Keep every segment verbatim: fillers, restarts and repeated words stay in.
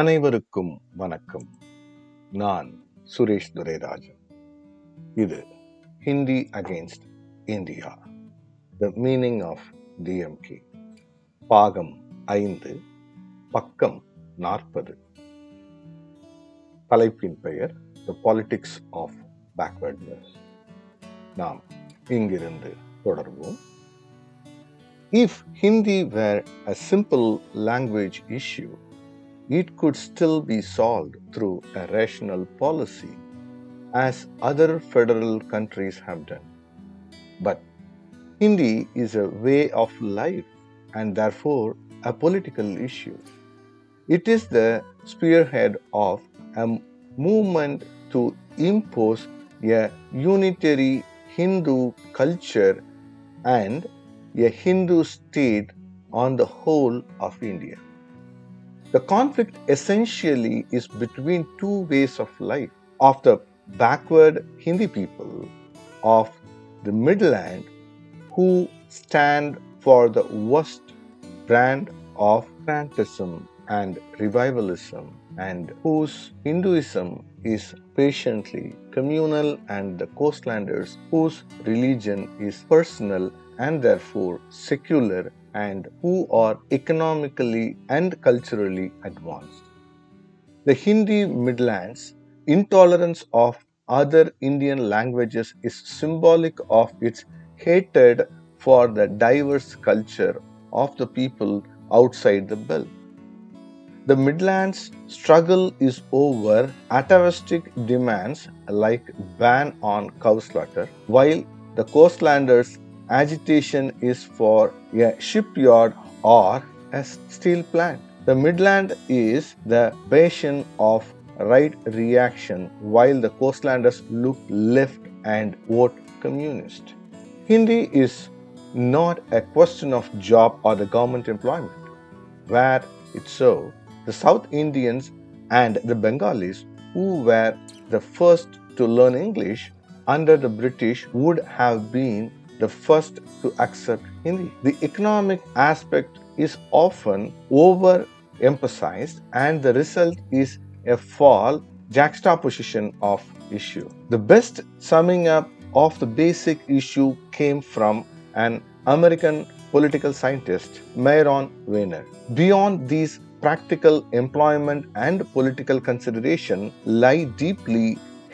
அனைவருக்கும் வணக்கம். நான் சுரேஷ் துரைராஜ். இது Hindi against India, the meaning of DMK, பாகம் ஐந்து, பக்கம் நாற்பது. தலைப்பின் பெயர் த பாலிடிக்ஸ் ஆஃப் பேக்வர்ட்னஸ். நாம் இங்கிருந்து தொடர்வோம். If Hindi were a simple language issue, it could still be solved through a rational policy, as other federal countries have done. But Hindi is a way of life and therefore a political issue. It is the spearhead of a movement to impose a unitary Hindu culture and a Hindu state on the whole of India. The conflict essentially is between two ways of life, of the backward Hindi people of the Midland who stand for the worst brand of grantism and revivalism and whose Hinduism is patiently communal, and the coastlanders whose religion is personal and therefore secular and who are economically and culturally advanced. The Hindi Midlands' intolerance of other Indian languages is symbolic of its hatred for the diverse culture of the people outside the belt. The Midlands' struggle is over atavistic demands like ban on cow slaughter, while the coastlanders' agitation is for a shipyard or a steel plant. The Midland is the bastion of right reaction, while the coastlanders look left and vote communist. Hindi is not a question of job or the government employment. Were it so, the South Indians and the Bengalis, who were the first to learn English under the British, would have been the first to accept Hindi. The economic aspect is often overemphasized, and the result is a false juxtaposition of issue. The best summing up of the basic issue came from an American political scientist, Miron Weiner. Beyond these practical employment and political consideration lie deeply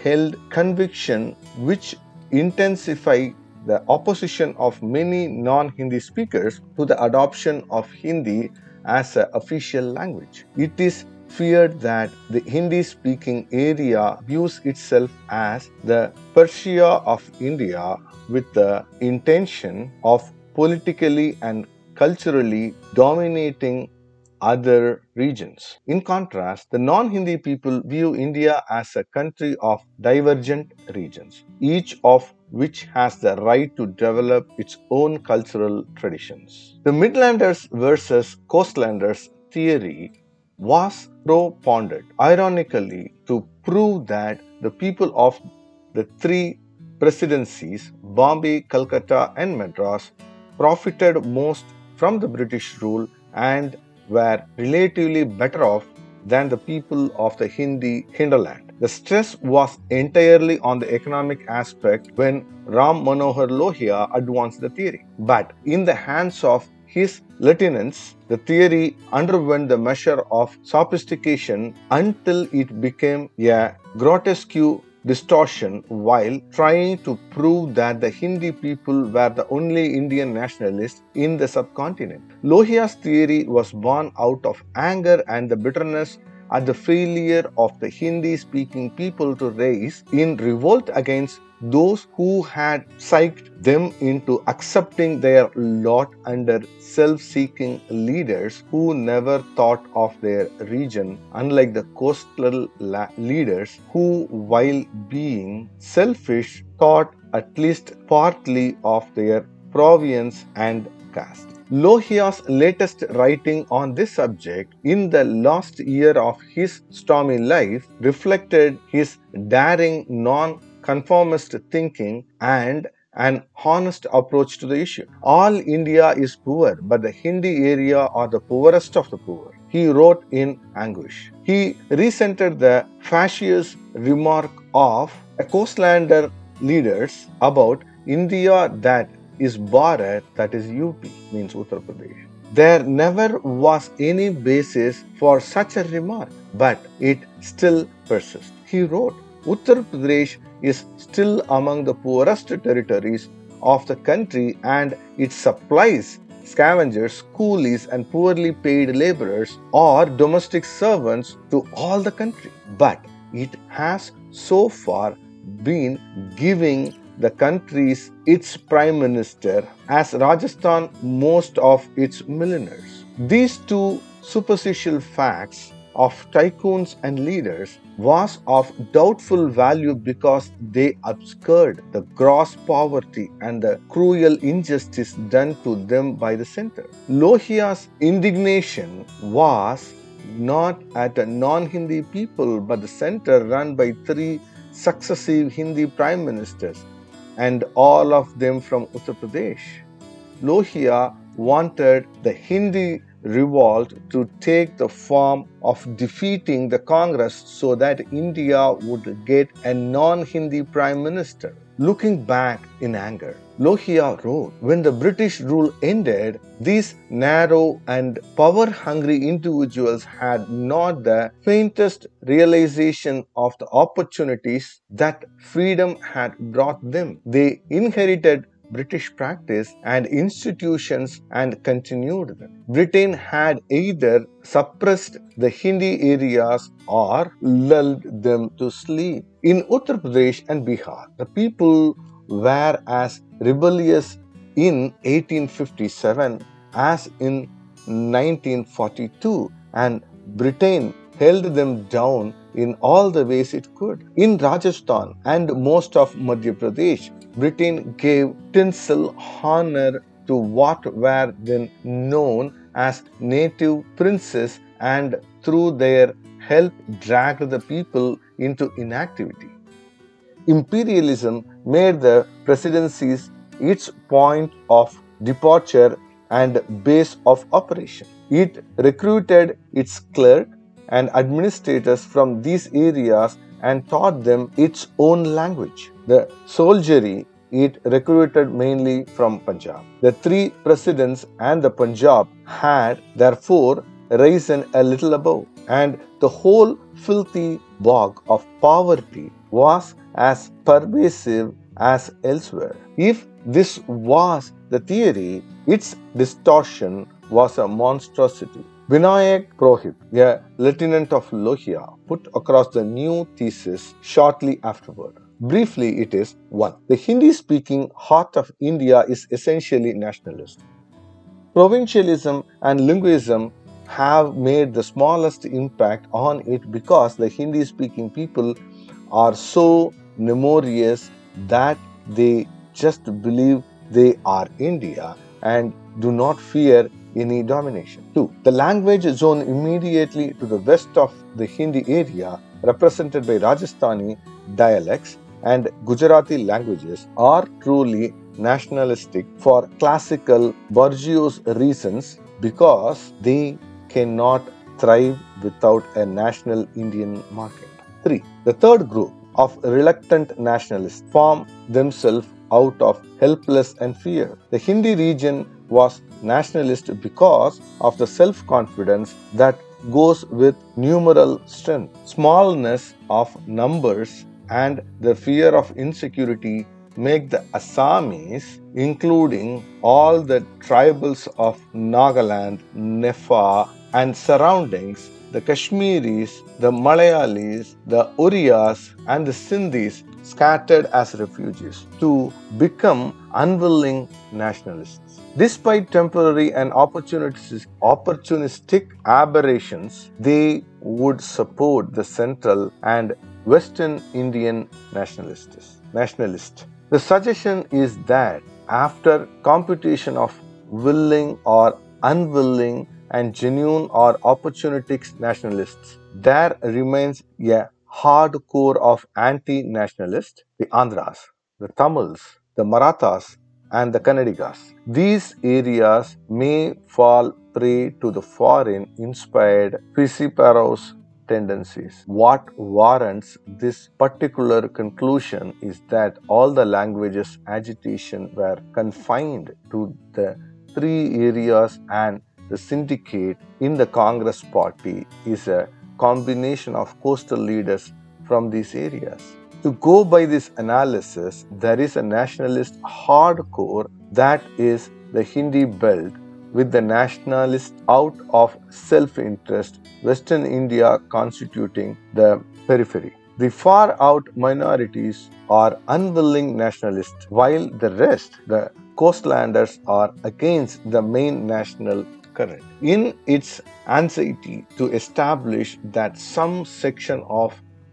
held conviction which intensify the opposition of many non-Hindi speakers to the adoption of Hindi as an official language. It is feared that the Hindi-speaking area views itself as the Persia of India, with the intention of politically and culturally dominating other regions. In contrast, the non-Hindi people view India as a country of divergent regions, each of which has the right to develop its own cultural traditions. The Midlanders versus Coastlanders theory was propounded, ironically, to prove that the people of the three presidencies, Bombay, Calcutta and Madras, profited most from the British rule and were relatively better off than the people of the Hindi hinterland. The stress was entirely on the economic aspect when Ram Manohar Lohia advanced the theory. But in the hands of his lieutenants, the theory underwent the measure of sophistication until it became a grotesque distortion, while trying to prove that the Hindi people were the only Indian nationalists in the subcontinent. Lohia's theory was born out of anger and the bitterness at the failure of the Hindi-speaking people to rise in revolt against those who had psyched them into accepting their lot under self-seeking leaders who never thought of their region, unlike the coastal la- leaders who, while being selfish, thought at least partly of their province and caste. Lohia's latest writing on this subject, in the last year of his stormy life, reflected his daring non-conformist thinking and an honest approach to the issue. All India is poor, but the Hindi area are the poorest of the poor. he wrote in anguish. He resented the facetious remark of a coastlander leaders about India that is Bharat, that is U P, means Uttar Pradesh. There never was any basis for such a remark, but it still persists. He wrote, Uttar Pradesh is still among the poorest territories of the country and it supplies scavengers, coolies and poorly paid laborers or domestic servants to all the country. But it has so far been giving the country's its prime minister as Rajasthan most of its millionaires. These two superficial facts of tycoons and leaders was of doubtful value because they obscured the gross poverty and the cruel injustice done to them by the center. Lohia's indignation was not at a non-Hindi people but the center run by three successive Hindi prime ministers and all of them from Uttar Pradesh. Lohia wanted the Hindi revolt to take the form of defeating the Congress so that India would get a non-Hindi prime minister. Looking back in anger, Lohia wrote, when the British rule ended, these narrow and power-hungry individuals had not the faintest realization of the opportunities that freedom had brought them. They inherited British practice and institutions and continued them. Britain had either suppressed the Hindi areas or lulled them to sleep. In Uttar Pradesh and Bihar, the people were as rebellious in eighteen fifty-seven as in nineteen forty-two, and Britain held them down in all the ways it could. In Rajasthan and most of Madhya Pradesh, Britain gave tinsel honor to what were then known as native princes and through their help dragged the people into inactivity. Imperialism made the presidencies its point of departure and base of operation. It recruited its clerk and administrators from these areas and taught them its own language. The soldiery it recruited mainly from Punjab. The three presidents and the Punjab had therefore risen a little above, and the whole filthy bog of poverty was as pervasive as elsewhere. If this was the theory, its distortion was a monstrosity. Vinayak Purohit, a lieutenant of Lohia, put across the new thesis shortly afterward. Briefly, it is one. The Hindi-speaking heart of India is essentially nationalist. Provincialism and linguism have made the smallest impact on it because the Hindi-speaking people are so numerous that they just believe they are India and do not fear any domination. Two, the language zone immediately to the west of the Hindi area, represented by Rajasthani dialects and Gujarati languages, are truly nationalistic for classical bourgeois reasons because they cannot thrive without a national Indian market. Three, the third group of reluctant nationalists form themselves out of helpless and fear. The Hindi region was nationalist because of the self-confidence that goes with numeral strength, smallness of numbers, and the fear of insecurity make the Assamese, including all the tribals of Nagaland, Nepha, and surroundings, the Kashmiris, the Malayalis, the Orias, and the Sindhis, scattered as refugees, to become unwilling nationalists. Despite temporary and opportunistic aberrations, they would support the Central and Western Indian nationalists. Nationalist. The suggestion is that after competition of willing or unwilling and genuine or opportunistic nationalists, there remains a hardcore of anti-nationalists, the Andhras, the Tamils, the Marathas, and the Kannadigas. These areas may fall prey to the foreign-inspired pisciparous tendencies. What warrants this particular conclusion is that all the languages' agitation were confined to the three areas, and the syndicate in the Congress party is a combination of coastal leaders from these areas. To go by this analysis, there is a nationalist hardcore, that is the Hindi belt, with the nationalists out of self-interest, Western India constituting the periphery. The far-out minorities are unwilling nationalists, while the rest, the coastlanders, are against the main national current. In its anxiety to establish that some section of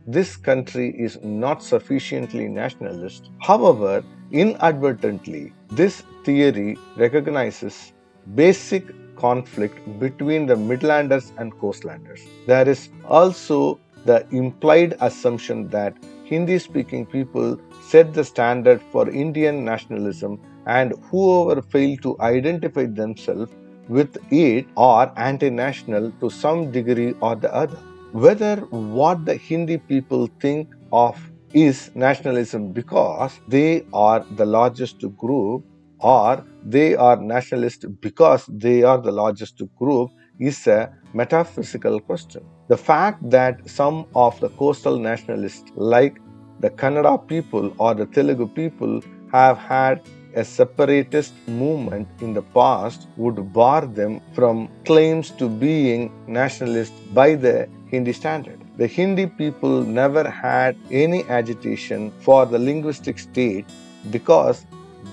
this country is not sufficiently nationalist, however, inadvertently, this theory recognizes basic conflict between the Midlanders and Coastlanders. There is also the implied assumption that Hindi-speaking people set the standard for Indian nationalism, and whoever failed to identify themselves with it are anti-national to some degree or the other. Whether what the Hindi people think of is nationalism because they are the largest group, or they are nationalist because they are the largest group, is a metaphysical question. The fact that some of the coastal nationalists, like the Kannada people or the Telugu people, have had a separatist movement in the past would bar them from claims to being nationalist by the Hindi standard. The Hindi people never had any agitation for the linguistic state because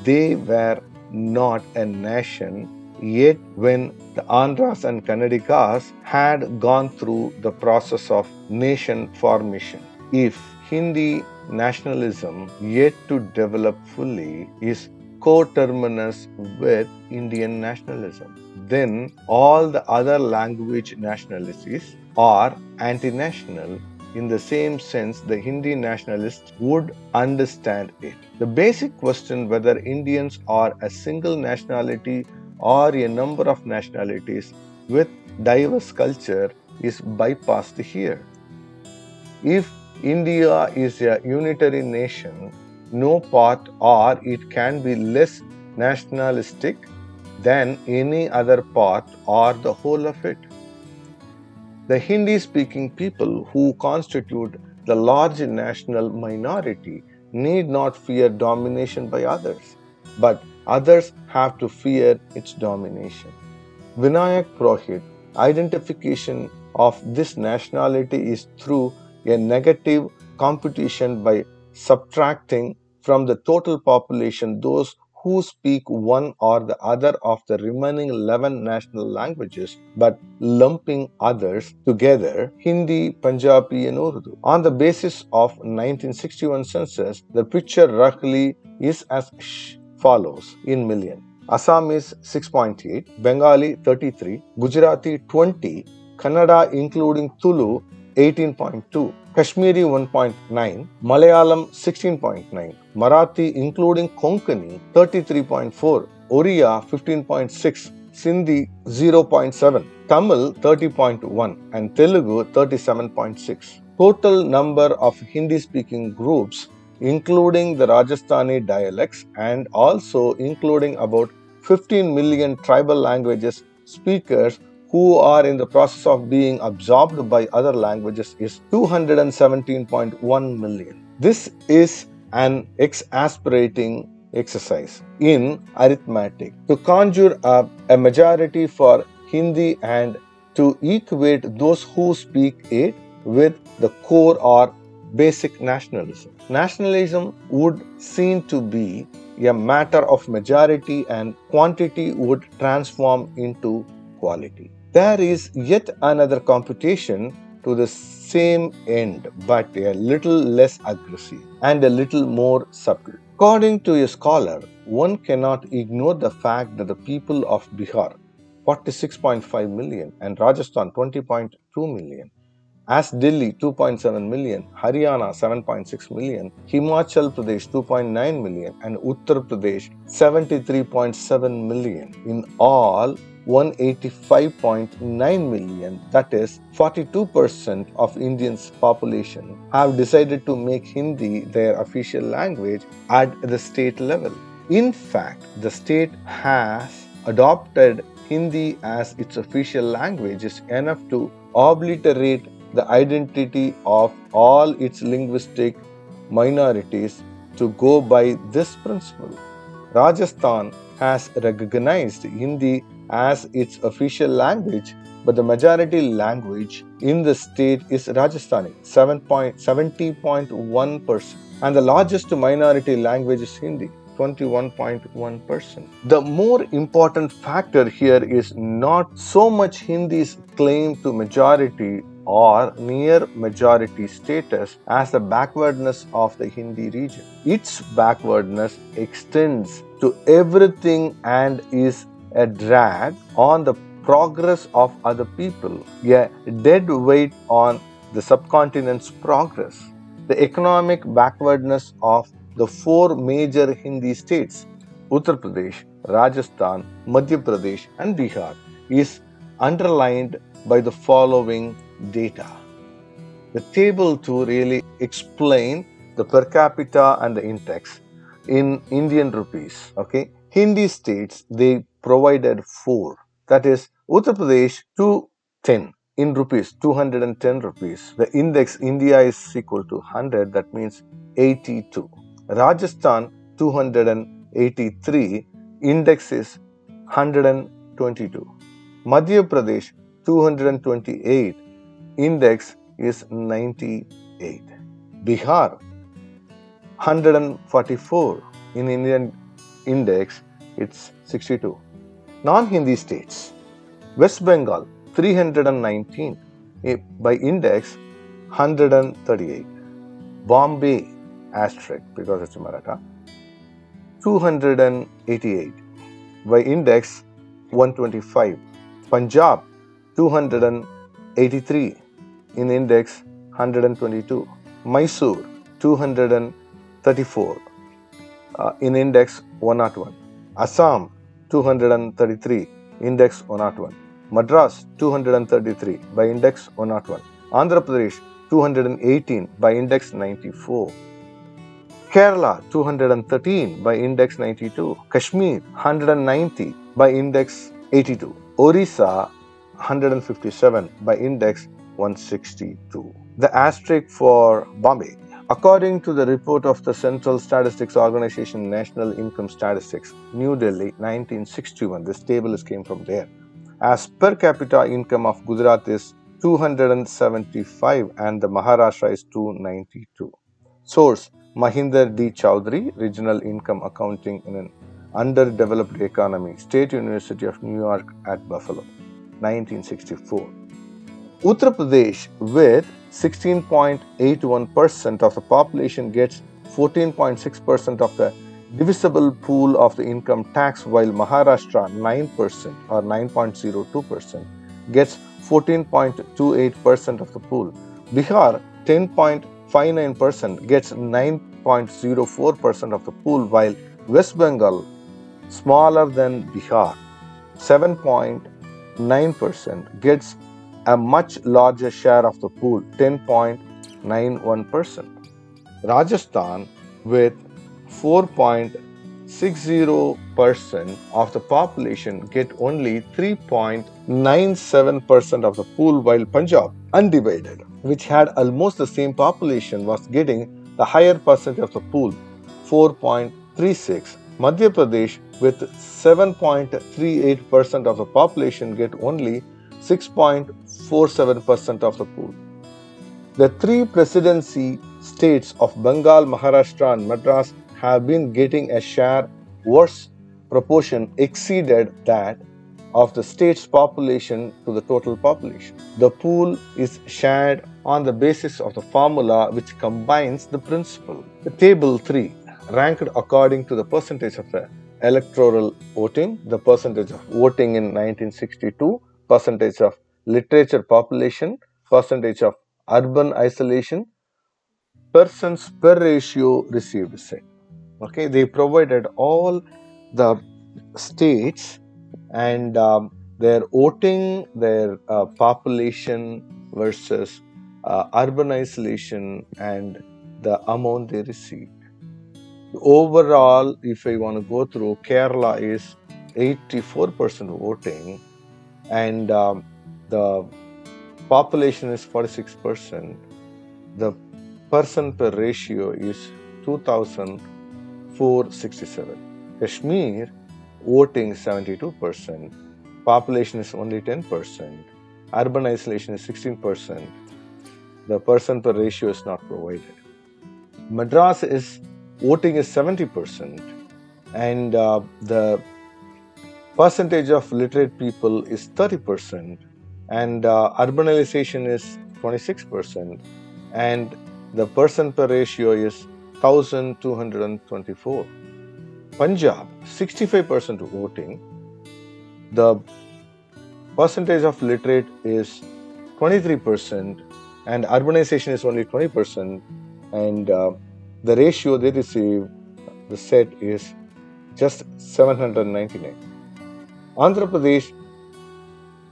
they were not a nation, yet when the Andhras and Karnatakas had gone through the process of nation formation. If Hindi nationalism, yet to develop fully, is coterminous with Indian nationalism, then all the other language nationalities are anti-national. In the same sense, the Hindi nationalists would understand it. The basic question whether Indians are a single nationality or a number of nationalities with diverse culture is bypassed here. If India is a unitary nation, no part, or it can be less nationalistic than any other part or the whole of it. The Hindi-speaking people, who constitute the large national minority, need not fear domination by others, but others have to fear its domination. Vinayak Purohit, identification of this nationality is through a negative competition by subtracting from the total population those who speak one or the other of the remaining eleven national languages, but lumping others together, Hindi, Punjabi and Urdu. On the basis of nineteen sixty-one census, the picture roughly is as follows in million. Assamese six point eight, Bengali thirty-three, Gujarati twenty, Kannada including Tulu eighteen point two, Kashmiri one point nine, Malayalam sixteen point nine, Marathi including Konkani thirty-three point four, Oriya fifteen point six, Sindhi zero point seven, Tamil thirty point one and Telugu thirty-seven point six. Total number of Hindi-speaking groups, including the Rajasthani dialects and also including about fifteen million tribal languages speakers who are in the process of being absorbed by other languages, is two hundred seventeen point one million. This is an exasperating exercise in arithmetic. To conjure up a majority for Hindi and to equate those who speak it with the core or basic nationalism. Nationalism would seem to be a matter of majority, and quantity would transform into quality. There is yet another computation to the same end, but a little less aggressive and a little more subtle. According to a scholar, one cannot ignore the fact that the people of Bihar, forty-six point five million, and Rajasthan, twenty point two million, as Delhi, two point seven million, Haryana, seven point six million, Himachal Pradesh, two point nine million, and Uttar Pradesh, seventy-three point seven million. In all, one hundred eighty-five point nine million, that is forty-two percent of Indians' population, have decided to make Hindi their official language at the state level. In fact, the state has adopted Hindi as its official language is enough to obliterate the identity of all its linguistic minorities to go by this principle. Rajasthan has recognized Hindi as its official language, but the majority language in the state is Rajasthani, seventy point one percent, and the largest minority language is Hindi, twenty-one point one percent. The more important factor here is not so much Hindi's claim to majority or near majority status as the backwardness of the Hindi region. Its backwardness extends to everything and is a drag on the progress of other people, a dead weight on the subcontinent's progress. The economic backwardness of the four major Hindi states, Uttar Pradesh, Rajasthan, Madhya Pradesh and Bihar, is underlined by the following data. The table to really explain the per capita and the index in Indian rupees. Okay, Hindi states, they provided four. That is Uttar Pradesh two ten in rupees, two hundred ten rupees. The index India is equal to one hundred, that means eighty-two. Rajasthan two hundred eighty-three, index is one hundred twenty-two. Madhya Pradesh two hundred twenty-eight, index is ninety-eight. Bihar one hundred forty-four, in Indian index it's sixty-two. Non-Hindi states, West Bengal three hundred nineteen, by index one hundred thirty-eight. Bombay asterisk because it's Maratha, two hundred eighty-eight, by index one hundred twenty-five. Punjab two hundred eighty-three, in index one hundred twenty-two. Mysore two hundred thirty-four, uh, in index one hundred one. Assam two hundred thirty-three, index one hundred one. Madras two hundred thirty-three, by index one hundred one. Andhra Pradesh two hundred eighteen, by index ninety-four. Kerala two hundred thirteen, by index ninety-two. Kashmir one hundred ninety, by index eighty-two. Orissa one hundred fifty-seven, by index one hundred sixty-two. The asterisk for Bombay. According to the report of the Central Statistics Organization National Income Statistics, New Delhi nineteen sixty-one, this table came from there. As per capita income of Gujarat is two hundred seventy-five and the Maharashtra is two hundred ninety-two. Source: Mahinder D. Chowdhury, Regional Income Accounting in an Underdeveloped Economy, State University of New York at Buffalo, nineteen sixty-four. Uttar Pradesh, with sixteen point eight one percent of the population, gets fourteen point six percent of the divisible pool of the income tax, while Maharashtra nine percent or nine point zero two percent gets fourteen point two eight percent of the pool. Bihar ten point five nine percent gets nine point zero four percent of the pool, while West Bengal, smaller than Bihar, seven point nine percent, gets a much larger share of the pool, ten point nine one percent. Rajasthan, with four point six zero percent of the population, get only three point nine seven percent of the pool, while Punjab, undivided, which had almost the same population, was getting the higher percentage of the pool, four point three six. Madhya Pradesh, with seven point three eight percent of the population, get only six point four seven percent of the pool. The three presidency states of Bengal, Maharashtra and Madras have been getting a share worse proportion exceeded that of the state's population to the total population. The pool is shared on the basis of the formula which combines the principle. The table three, ranked according to the percentage of the electoral voting, the percentage of voting in nineteen sixty-two, percentage of literature population, percentage of urban isolation, persons per ratio received set. Okay, they provided all the states and um, They're voting their uh, population versus uh, urbanization and the amount they receive. Overall, if I want to go through, Kerala is eighty-four percent voting and um, the population is forty-six percent. The person per ratio is two thousand four hundred sixty-seven. Kashmir voting seventy-two percent. Population is only ten percent. Urbanization is sixteen percent. The person per ratio is not provided. Madras is voting is seventy percent and uh, the percentage of literate people is thirty percent and uh, urbanization is twenty-six percent and the person per ratio is one thousand two hundred twenty-four. Punjab, sixty-five percent voting. The percentage of literate is twenty-three percent and urbanization is only twenty percent and uh, the ratio they receive, the set is just seven hundred ninety-nine. Andhra Pradesh,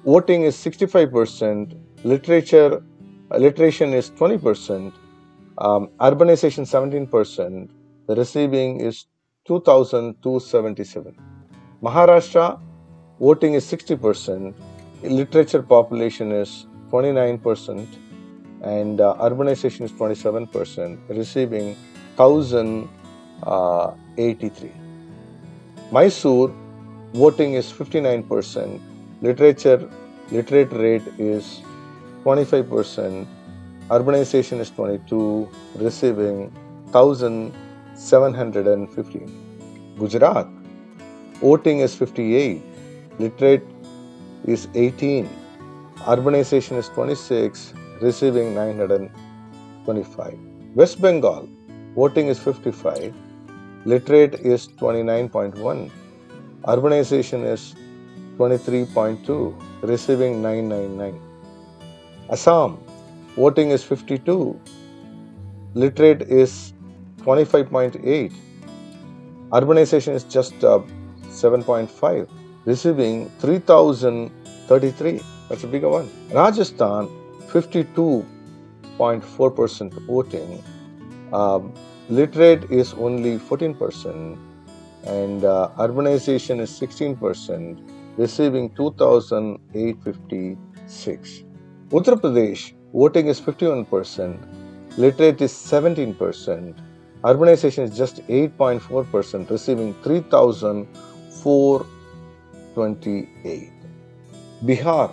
voting is sixty-five percent, literature, alliteration is twenty percent, um, urbanization seventeen percent, the receiving is two thousand two hundred seventy-seven. Maharashtra, voting is sixty percent, literature population is twenty-nine percent, and uh, urbanization is twenty-seven percent, receiving one thousand eighty-three. Mysore, voting is fifty-nine percent, literature, literate rate is twenty-five percent, urbanization is twenty-two, receiving one thousand seven hundred fifteen. Gujarat, voting is fifty-eight, literate is eighteen, urbanization is twenty-six, receiving nine hundred twenty-five. West Bengal, voting is fifty-five, literate is twenty-nine point one, urbanization is twenty-three point two, receiving nine hundred ninety-nine. Assam, voting is fifty-two, literate is twenty-five point eight, urbanization is just uh, seven point five, receiving three thousand thirty-three. That's a bigger one. Rajasthan, fifty-two point four percent voting, uh, literate is only fourteen percent and uh, urbanization is sixteen percent, receiving two thousand eight hundred fifty-six. Uttar Pradesh, voting is fifty-one percent, literate is seventeen percent, urbanization is just eight point four percent, receiving three thousand four hundred twenty-eight. Bihar,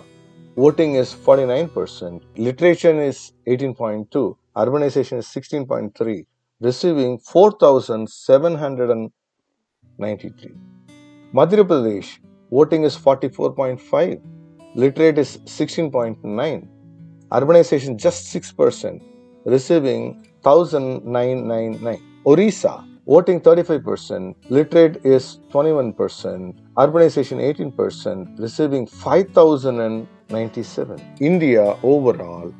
voting is forty-nine percent, literature is eighteen point two, urbanization is sixteen point three, receiving four thousand seven hundred ninety-three. Madhya Pradesh, voting is forty-four point five, literate is sixteen point nine, urbanization just six percent, receiving one thousand nine hundred ninety-nine. Orissa, voting thirty-five percent, literate is twenty-one percent, urbanization eighteen percent, receiving five thousand ninety-nine. ninety-seven. India overall,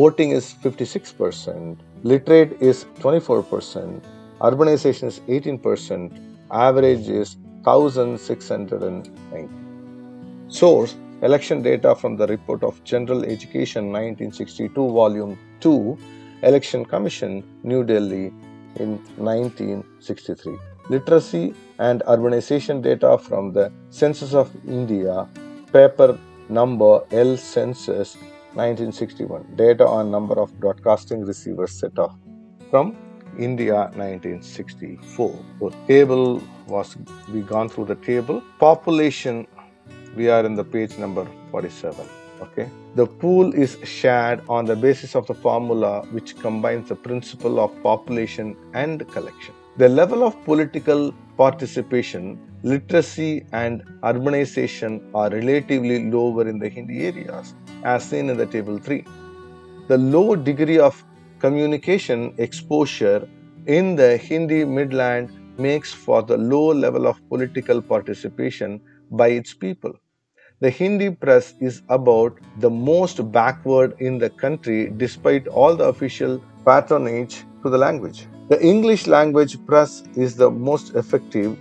voting is fifty-six percent, literate is twenty-four percent, urbanization is eighteen percent, average is one thousand six hundred ninety. Source, election data from the Report of General Education nineteen sixty-two, Volume two, Election Commission, New Delhi in nineteen sixty-three. Literacy and urbanization data from the Census of India, paper number L Census nineteen sixty-one, data on number of broadcasting receivers set off from India nineteen sixty-four. So table was, we gone through the table. Population, we are in the page number forty-seven. Okay. The pool is shared on the basis of the formula which combines the principle of population and collection. The level of political participation, literacy and urbanization are relatively lower in the Hindi areas, as seen in the table three. The low degree of communication exposure in the Hindi Midland makes for the low level of political participation by its people. The Hindi press is about the most backward in the country despite all the official patronage to the language. The English language press is the most effective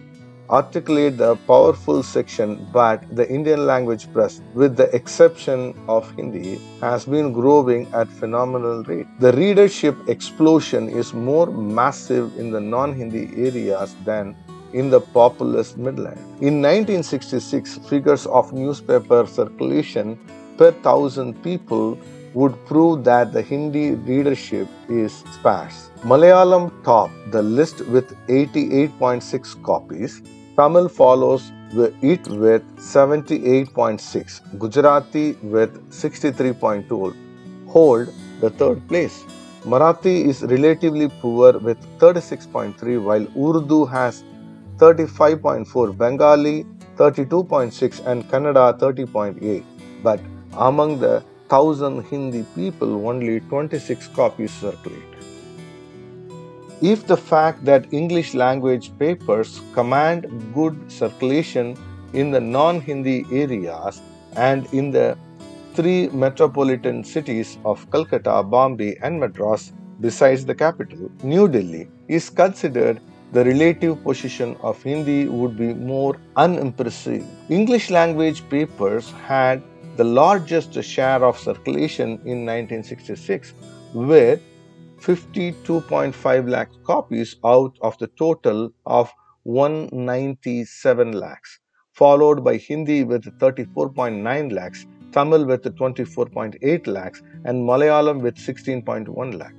articulate the powerful section, but the Indian language press, with the exception of Hindi, has been growing at phenomenal rate. The readership explosion is more massive in the non-Hindi areas than in the populous Midland. In nineteen sixty-six, figures of newspaper circulation per thousand people would prove that the Hindi readership is sparse. Malayalam topped the list with eighty-eight point six copies. Tamil follows it with seventy-eight point six. Gujarati with sixty-three point two hold the third place. Marathi is relatively poor with thirty-six point three, while Urdu has thirty-five point four, Bengali thirty-two point six, and Kannada thirty point eight. But among the thousand Hindi people, only twenty-six copies circulate. If the fact that English language papers command good circulation in the non-Hindi areas and in the three metropolitan cities of Calcutta, Bombay and Madras, besides the capital, New Delhi, is considered, the relative position of Hindi would be more unimpressive. English language papers had the largest share of circulation in nineteen sixty-six, with fifty-two point five lakh copies out of the total of one hundred ninety-seven lakhs, followed by Hindi with thirty-four point nine lakhs, Tamil with twenty-four point eight lakhs, and Malayalam with sixteen point one lakh.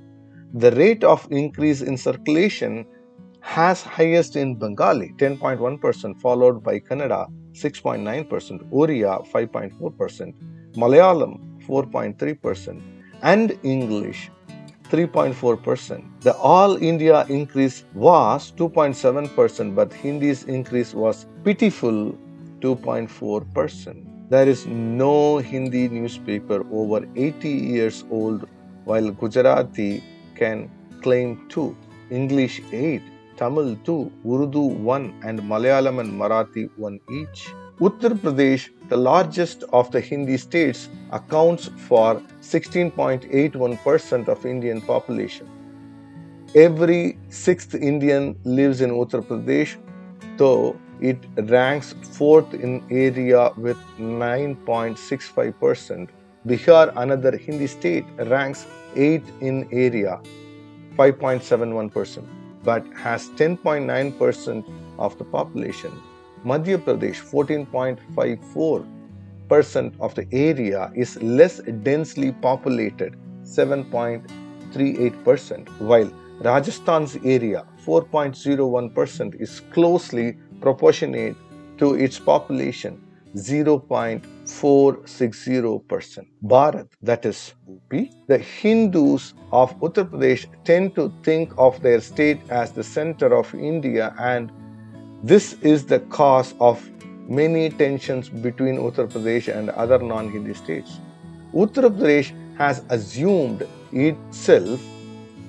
The rate of increase in circulation has highest in Bengali, ten point one percent, followed by Kannada, six point nine percent, Oriya, five point four percent, Malayalam, four point three percent, and English, three point four percent. The All India increase was two point seven percent, but Hindi's increase was pitiful, two point four percent. There is no Hindi newspaper over eighty years old, while Gujarati can claim two, English eight, Tamil two, Urdu one, and Malayalam and Marathi one each. Uttar Pradesh, the largest of the Hindi states, accounts for sixteen point eight one percent of Indian population. Every sixth Indian lives in Uttar Pradesh, though it ranks fourth in area with nine point six five percent. Bihar, another Hindi state, ranks eighth in area, five point seven one percent. but has ten point nine percent of the population. Madhya Pradesh, fourteen point five four percent of the area, is less densely populated, seven point three eight percent, while Rajasthan's area, four point zero one percent, is closely proportionate to its population, zero point four six zero percent. Bharat, that is U P. The Hindus of Uttar Pradesh tend to think of their state as the center of India, and this is the cause of many tensions between Uttar Pradesh and other non-Hindi states. Uttar Pradesh has assumed itself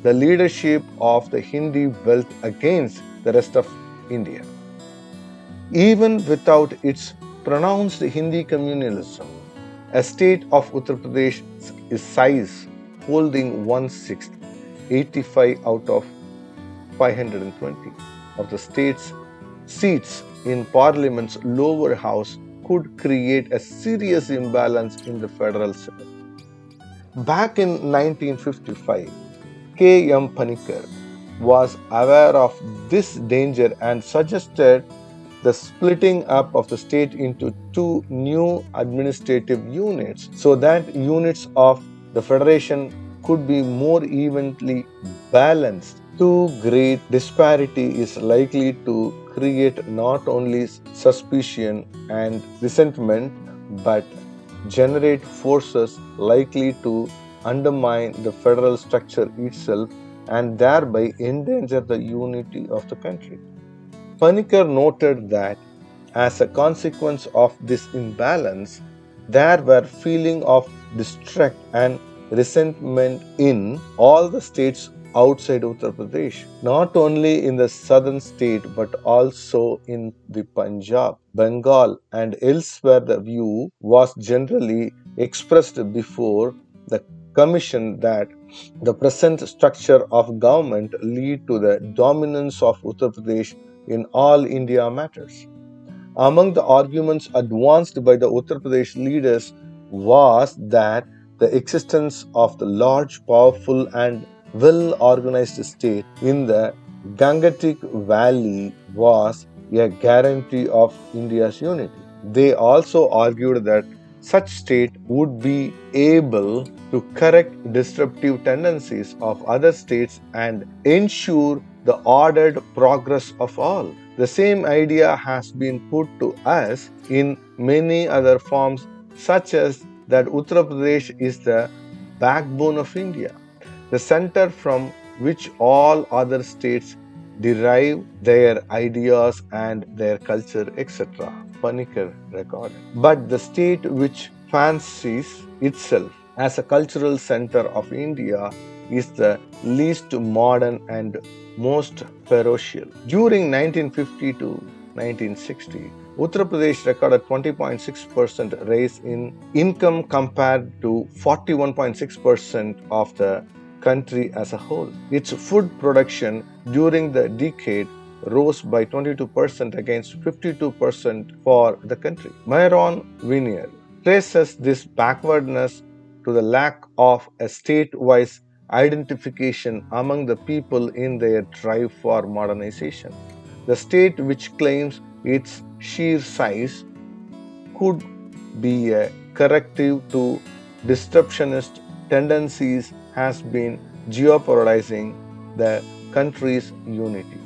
the leadership of the Hindi belt against the rest of India. Even without its pronounced Hindi communalism, a state of Uttar Pradesh is size holding one-sixth, eighty-five out of five hundred twenty of the state's seats in Parliament's lower house could create a serious imbalance in the federal system. Back in nineteen fifty-five, K. M. Panikkar was aware of this danger and suggested the splitting up of the state into two new administrative units so that units of the federation could be more evenly balanced. Too great disparity is likely to create not only suspicion and resentment, but generate forces likely to undermine the federal structure itself and thereby endanger the unity of the country. Panikkar noted that, as a consequence of this imbalance, there were feelings of distrust and resentment in all the states outside Uttar Pradesh, not only in the southern state but also in the Punjab, Bengal, and elsewhere. The view was generally expressed before the Commission that the present structure of government lead to the dominance of Uttar Pradesh in all India matters. Among the arguments advanced by the Uttar Pradesh leaders was that the existence of the large, powerful and well-organized state in the Gangetic Valley was a guarantee of India's unity. They also argued that such state would be able to correct disruptive tendencies of other states and ensure the ordered progress of all. The same idea has been put to us in many other forms, such as that Uttar Pradesh is the backbone of India, the center from which all other states derive their ideas and their culture, et cetera. Panikkar recorded. But the state which fancies itself as a cultural center of India is the least modern and most parochial. During nineteen fifty to nineteen sixty, Uttar Pradesh recorded twenty point six percent rise in income compared to forty-one point six percent of the country as a whole. Its food production during the decade rose by twenty-two percent against fifty-two percent for the country. Miron Weiner traces this backwardness to the lack of a state-wise identification among the people in their drive for modernization. The state which claims its sheer size could be a corrective to disruptionist tendencies has been jeopardizing the country's unity.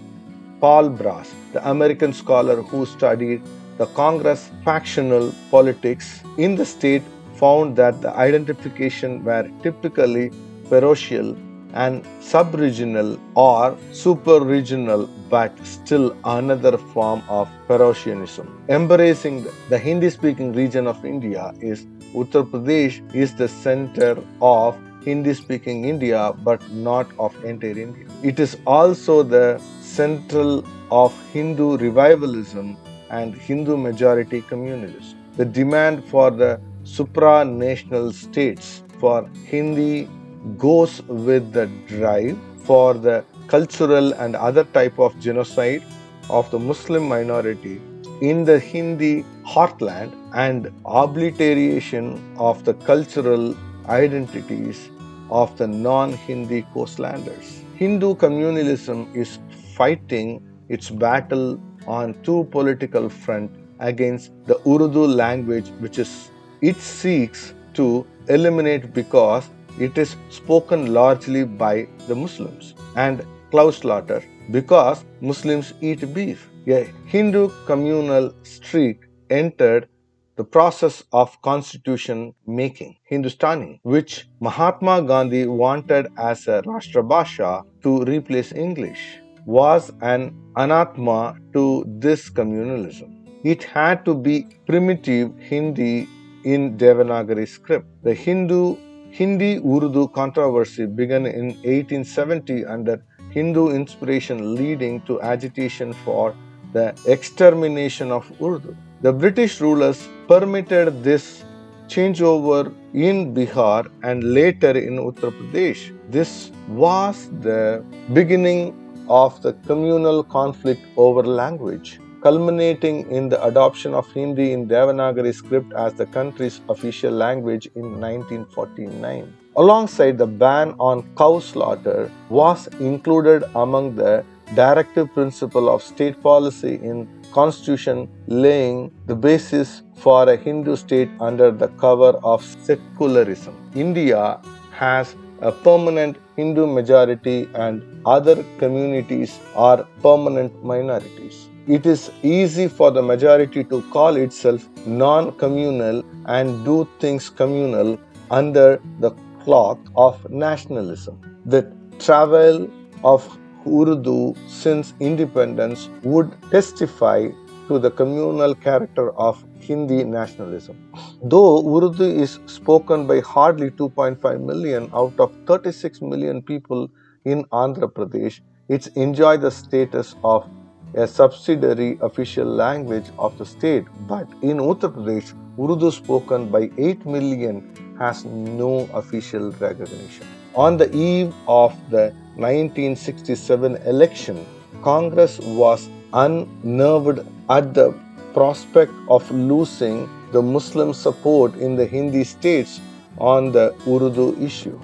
Paul Brass, the American scholar who studied the Congress factional politics in the state, found that the identification were typically parochial and sub-regional or super-regional, but still another form of parochialism. Embracing the Hindi-speaking region of India is Uttar Pradesh is the center of Hindi-speaking India, but not of entire India. It is also the central of Hindu revivalism and Hindu majority communalism. The demand for the supranational states for Hindi goes with the drive for the cultural and other type of genocide of the Muslim minority in the Hindi heartland and obliteration of the cultural identities of the non-Hindi coastlanders. Hindu communalism is fighting its battle on two political fronts against the Urdu language, which is it seeks to eliminate because it is spoken largely by the Muslims, and cow slaughter because Muslims eat beef. A Hindu communal streak entered the process of constitution making. Hindustani, which Mahatma Gandhi wanted as a Rashtrabhasha to replace English, was an anathema to this communalism. It had to be primitive Hindi in Devanagari script. The Hindu Hindi-Urdu controversy began in eighteen seventy under Hindu inspiration, leading to agitation for the extermination of Urdu. The British rulers permitted this changeover in Bihar and later in Uttar Pradesh. This was the beginning of the communal conflict over language, culminating in the adoption of Hindi in Devanagari script as the country's official language in nineteen forty-nine. Alongside the ban on cow slaughter was included among the directive principle of state policy in Constitution, laying the basis for a Hindu state under the cover of secularism. India has a permanent Hindu majority and other communities are permanent minorities. It is easy for the majority to call itself non-communal and do things communal under the cloak of nationalism. The travail of Urdu since independence would testify to the communal character of Hindi nationalism. Though Urdu is spoken by hardly two point five million out of thirty-six million people in Andhra Pradesh, it enjoys the status of a subsidiary official language of the state, but in Uttar Pradesh, Urdu spoken by eight million has no official recognition. On the eve of the nineteen sixty-seven election, Congress was unnerved at the prospect of losing the Muslim support in the Hindi states on the Urdu issue.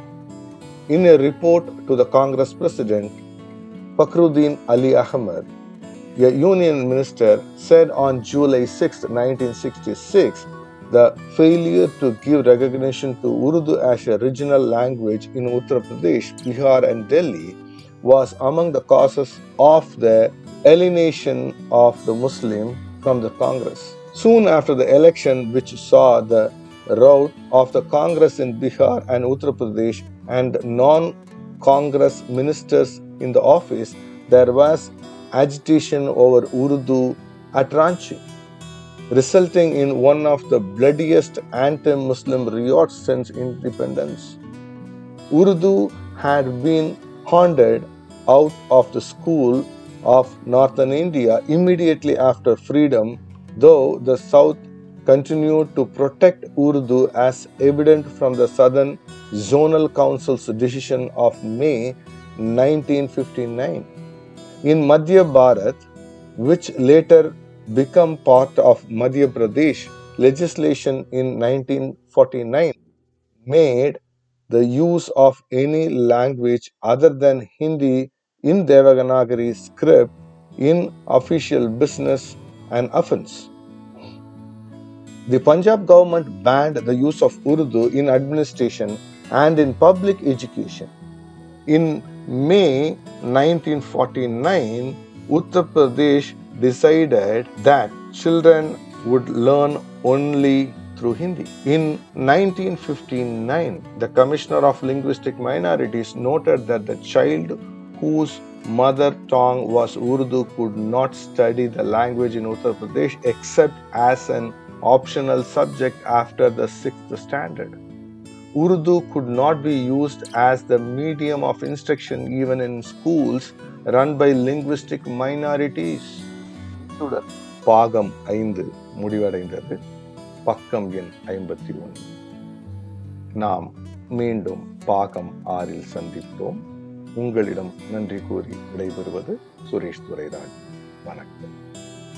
In a report to the Congress President, Fakhruddin Ali Ahmed, a union minister, said on July sixth, nineteen sixty-six, the failure to give recognition to Urdu as a regional language in Uttar Pradesh, Bihar and Delhi was among the causes of the alienation of the Muslim from the Congress. Soon after the election, which saw the rout of the Congress in Bihar and Uttar Pradesh and non-Congress ministers in the office, there was agitation over Urdu at Ranchi, resulting in one of the bloodiest anti-Muslim riots since independence. Urdu had been hounded out of the school of northern India immediately after freedom, though the South continued to protect Urdu as evident from the Southern Zonal Council's decision of May nineteen fifty-nine. In Madhya Bharat, which later became part of Madhya Pradesh, legislation in nineteen forty-nine made the use of any language other than Hindi in Devanagari script in official business an offense. The Punjab government banned the use of Urdu in administration and in public education. In May nineteen forty-nine, Uttar Pradesh decided that children would learn only through Hindi. In nineteen fifty-nine, the Commissioner of Linguistic Minorities noted that the child whose mother tongue was Urdu could not study the language in Uttar Pradesh except as an optional subject after the sixth standard. Urdu could not be used as the medium of instruction even in schools run by linguistic minorities. Pagam ஐந்து முடிவடைந்தது. பக்கம் எண் ஐம்பத்தி ஒன்று. நாம் மீண்டும் பாகம் ஆறில் சந்திப்போம். உங்களிடம் நன்றி கூறி விடைபெறுவது சுரேஷ் துரைராஜ். வணக்கம்.